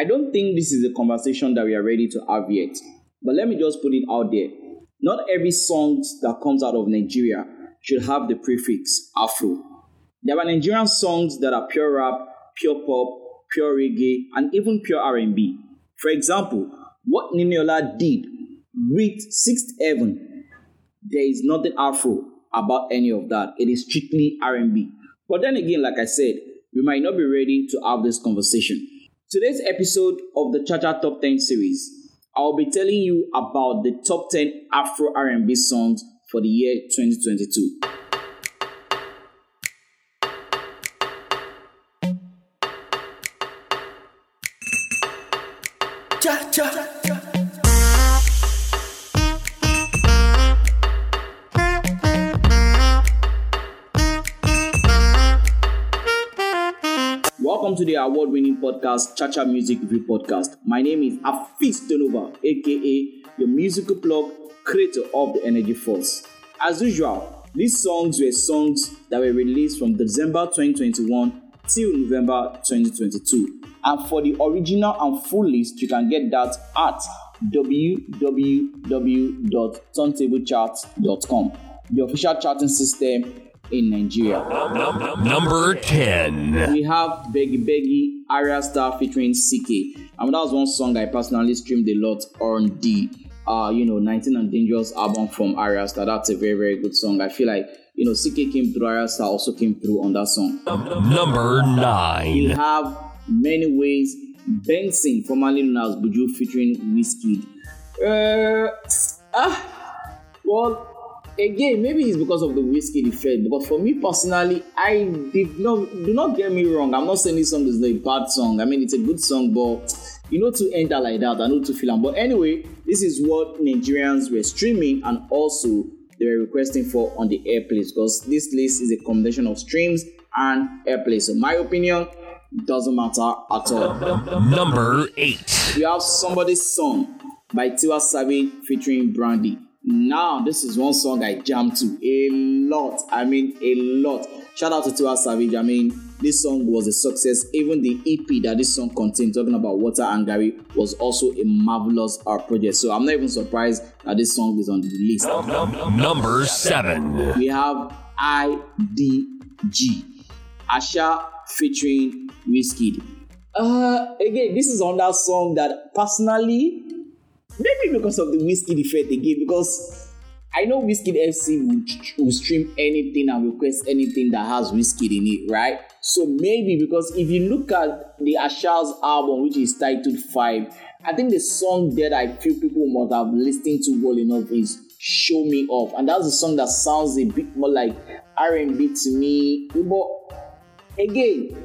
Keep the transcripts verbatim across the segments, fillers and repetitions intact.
I don't think this is a conversation that we are ready to have yet. But let me just put it out there. Not every song that comes out of Nigeria should have the prefix Afro. There are Nigerian songs that are pure rap, pure pop, pure reggae, and even pure R and B. For example, what Niniola did with Sixth Heaven, there is nothing Afro about any of that. It is strictly R and B. But then again, like I said, we might not be ready to have this conversation. Today's episode of the ChaCha Top ten series, I'll be telling you about the top ten Afro R and B songs for the year twenty twenty-two. Welcome to the award-winning podcast, Chacha Music Review Podcast. My name is Afeez Tellover, aka your musical plug, creator of the Energy Force. As usual, these songs were songs that were released from December twenty twenty-one till November twenty twenty-two. And for the original and full list, you can get that at w w w dot turntable charts dot com, the official charting system in Nigeria. Number ten. We have Beggy Beggy, Ayra Starr featuring C K. And that was one song I personally streamed a lot on the uh, you know, nineteen and Dangerous album from Ayra Starr. That's a very, very good song. I feel like, you know, C K came through, Ayra Starr also came through on that song. Number nine. We have Many Ways, Benson, formerly known as Buju featuring Whiskey. Uh, ah, well, Again, maybe it's because of the Whiskey effect, but for me personally, I did not, do not get me wrong, I'm not saying this song is a bad song. I mean, it's a good song, but you know to enter like that, I know to feel. But anyway, this is what Nigerians were streaming and also they were requesting for on the airplays, because this list is a combination of streams and airplays. So my opinion doesn't matter at all. Number eight. We have Somebody's Song by Tiwa Savage featuring Brandy. Now, this is one song I jammed to a lot. I mean, a lot. Shout out to Tiwa Savage. I mean, this song was a success. Even the E P that this song contained, talking about Water and Gary, was also a marvelous art project. So I'm not even surprised that this song is on the list. Number seven. We have I D G Asake featuring Wizkid. Uh, again, this is on that song that personally, maybe because of the Wizkid effect again, because I know Wizkid F C will, will stream anything and request anything that has Wizkid in it, right? So maybe because if you look at the Asha's album, which is titled Five, I think the song that I feel people must have listened to well enough is Show Me Off. And that's a song that sounds a bit more like R and B to me. But again,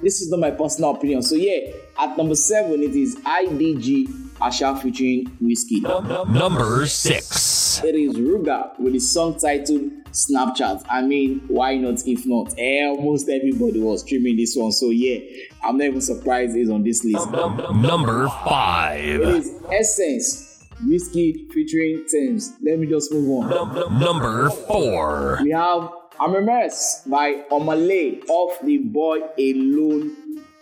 this is not my personal opinion. So yeah, at number seven, it is I D G Asake featuring Whiskey. Number six. It is Ruga with the song titled Snapchat. I mean, why not if not? Almost everybody was streaming this one. So yeah, I'm not even surprised it's on this list. Number five. It is Essence, Whiskey featuring Tems. Let me just move on. Number four. We have I'm Immersed by Omah Lay off the Boy Alone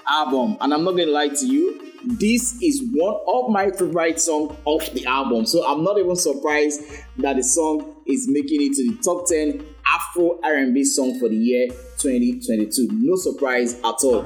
album. And I'm not going to lie to you, this is one of my favorite songs of the album. So I'm not even surprised that the song is making it to the top ten Afro R and B song for the year twenty twenty-two. No surprise at all.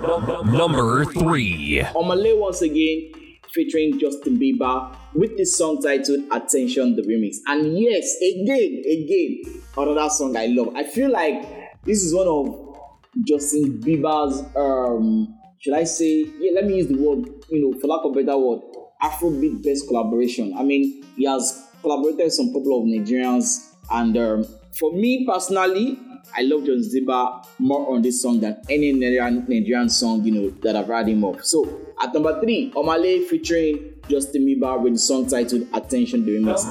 Number three. Omah Lay once again featuring Justin Bieber with the song titled Attention, the remix. And yes, again, again, another song I love. I feel like this is one of Justin Bieber's um should I say, yeah, let me use the word, you know, for lack of a better word, Afrobeat based collaboration. I mean, he has collaborated with some couple of Nigerians, and um, for me personally, I love John Ziba more on this song than any Nigerian, Nigerian song, you know, that I've heard him of. So, at number three, Omah Lay featuring Justin Bieber with the song titled Attention, the remix.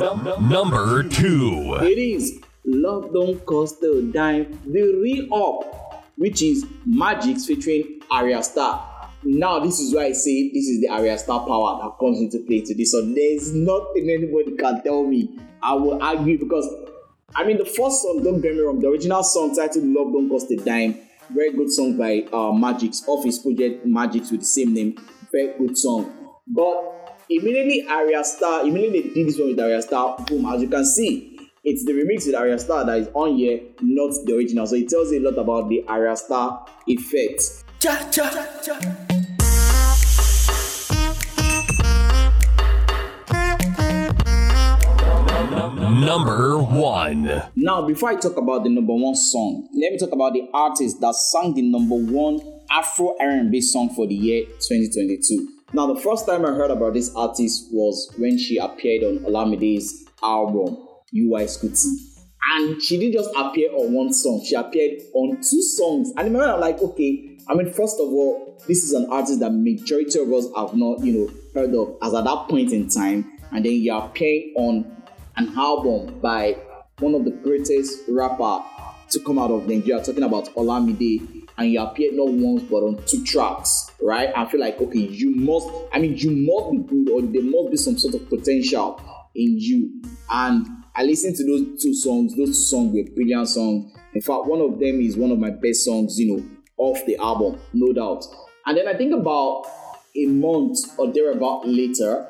Number two. It is Love Don't Cost a Dime, the re-up, which is Magic's featuring Ayra Starr. Now, this is why I say this is the Ayra Starr power that comes into play today. So there's nothing anybody can tell me. I will argue because, I mean, the first song, don't get me wrong, the original song titled Love Don't Cost a Dime, very good song by uh, Magic's, off his project Magic's with the same name. very good song. But immediately Ayra Starr, immediately they did this one with Ayra Starr, boom, as you can see, it's the remix with Ayra Starr that is on here, not the original. So it tells you a lot about the Ayra Starr effect. Cha cha cha. Number one. Now, before I talk about the number one song, let me talk about the artist that sang the number one Afro R and B song for the year twenty twenty-two. Now, the first time I heard about this artist was when she appeared on Olamide's album, U I Scuti. And she didn't just appear on one song, she appeared on two songs. And in my mind, I'm like, okay, I mean, first of all, this is an artist that majority of us have not, you know, heard of as at that point in time. And then you're appearing on an album by one of the greatest rapper to come out of Nigeria, talking about Olamide, and you appeared not once but on two tracks, right? I feel like, okay, you must, I mean, you must be good, or there must be some sort of potential in you. And I listened to those two songs. Those two songs were brilliant songs. In fact, one of them is one of my best songs, you know, off the album, no doubt. And then I think about a month or thereabout later,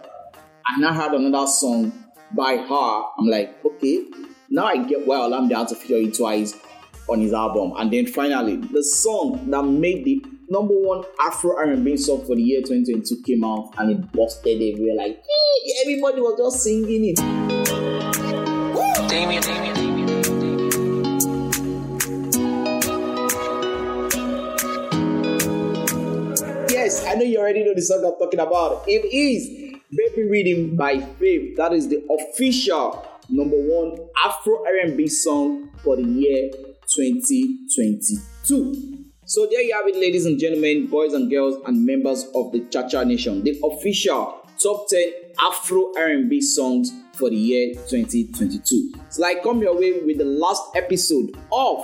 and I heard another song by her. I'm like, okay, now I get why Olamide had to feature it twice on his album. And then finally, the song that made the number one Afro R and B song for the year twenty twenty-two came out, and it busted it. We were like, hey, everybody was just singing it. Damien, Damien, Damien, Damien. Yes, I know you already know the song I'm talking about. It is Baby Reading by Fave. That is the official number one Afro R and B song for the year twenty twenty-two. So there you have it, ladies and gentlemen, boys and girls, and members of the ChaCha Nation. The official top ten Afro R and B songs for the year twenty twenty-two. So like, come your way with the last episode of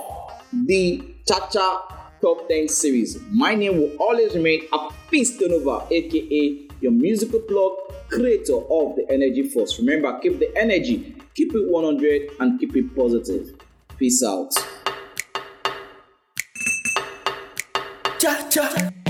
the ChaCha Top ten series. My name will always remain Afeez Tellover, aka your musical plug, creator of the Energy Force. Remember, keep the energy, keep it one hundred, and keep it positive. Peace out. Cha cha.